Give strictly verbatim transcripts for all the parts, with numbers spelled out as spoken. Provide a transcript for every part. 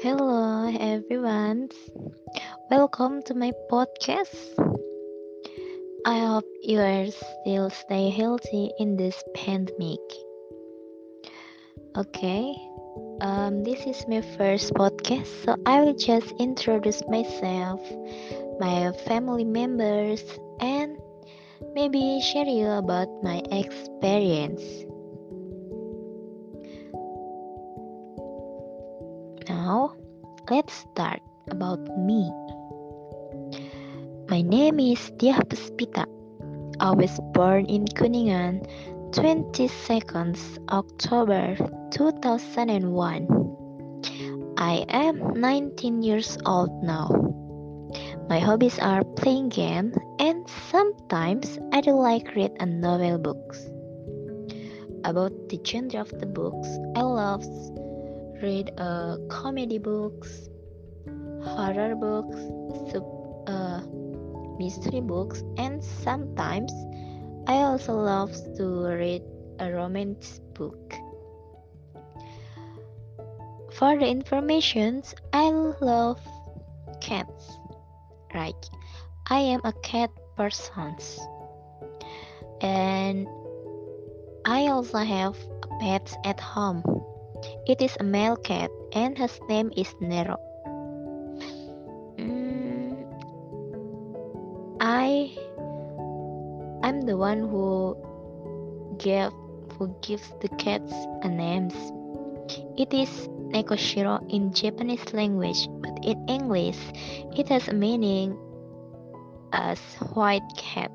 Hello everyone, welcome to my podcast. I hope you are still stay healthy in this pandemic. Okay, um, this is my first podcast, so I will just introduce myself, my family members, and maybe share you about my experience. Now, let's start about me. My name is Diah Puspita. I was born in Kuningan, twenty-second October two thousand one. I am nineteen years old now. My hobbies are playing games and sometimes I do like read a novel books. About the genre of the books, I love read uh, comedy books, horror books, sub, uh, mystery books, and sometimes I also love to read a romance book. For the information, I love cats. Right, I am a cat person, and I also have pets at home. It is a male cat and his name is Nero. Mm, I I'm the one who gave who gives the cats a name. It is Nekoshiro in Japanese language, but in English it has a meaning as white cat.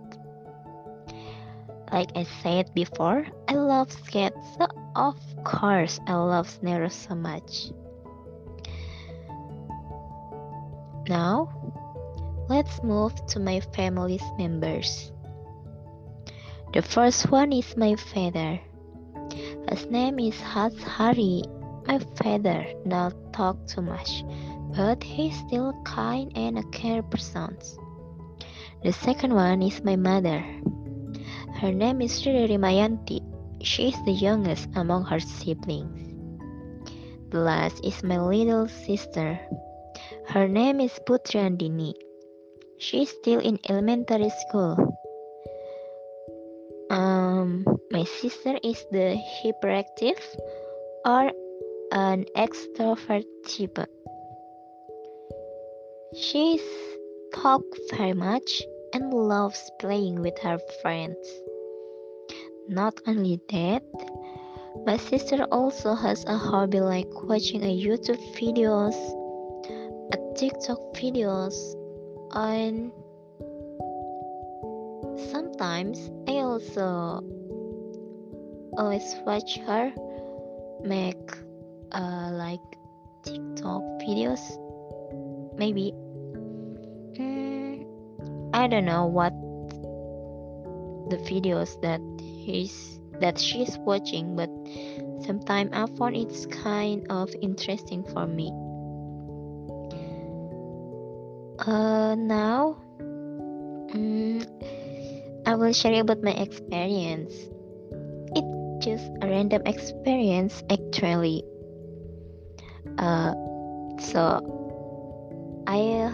Like I said before, I love cats, so of course I love Nero so much. Now, let's move to my family's members. The first one is my father. His name is Hatshari. My father not talk too much, but he's still kind and a care person. The second one is my mother. Her name is Sri Rimayanti. She is the youngest among her siblings. The last is my little sister. Her name is Putriandini. She is still in elementary school. Um, my sister is the hyperactive or an extrovert type. She talks very much and loves playing with her friends. Not only that, my sister also has a hobby like watching a YouTube videos, a TikTok videos, and sometimes I also always watch her make uh, like TikTok videos. Maybe mm, I don't know what the videos that Is that she's watching, but sometimes I found it's kind of interesting for me. Uh, now, um, I will share about my experience. It's just a random experience, actually. Uh, so I uh,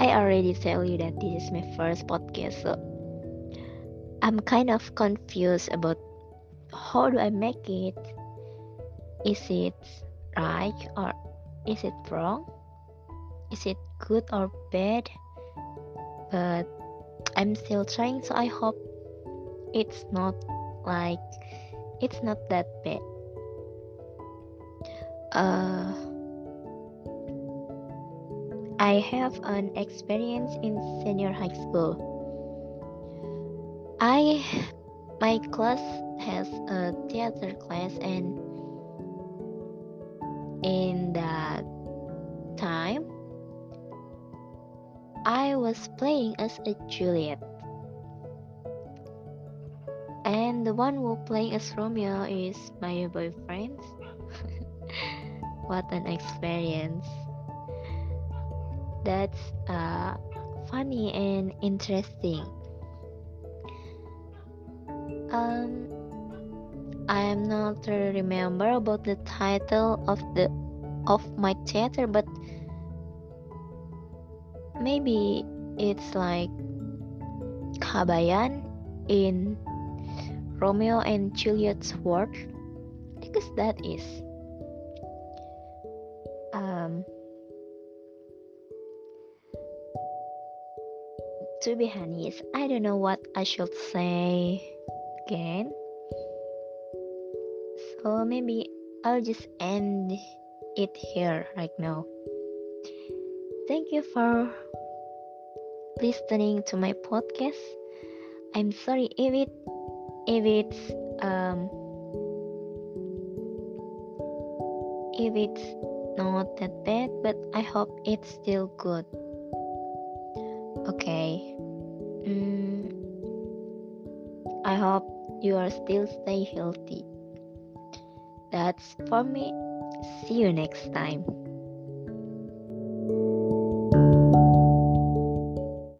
I already tell you that this is my first podcast, so I'm kind of confused about how do I make it. Is it right or is it wrong? Is it good or bad? But I'm still trying, so I hope it's not like it's not that bad. Uh, I have an experience in senior high school. I, my class has a theater class, and in that time, I was playing as a Juliet, and the one who playing as Romeo is my boyfriend. What an experience! That's uh, funny and interesting. Um, I am not remember about the title of the of my theater, but maybe it's like Kabayan in Romeo and Juliet's work, because that is um to be honest, I don't know what I should say again, so maybe I'll just end it here right now. Thank you for listening to my podcast. I'm sorry if it if it's um if it's not that bad, but I hope it's still good. Okay. Mm, I hope you are still stay healthy. That's for me. See you next time.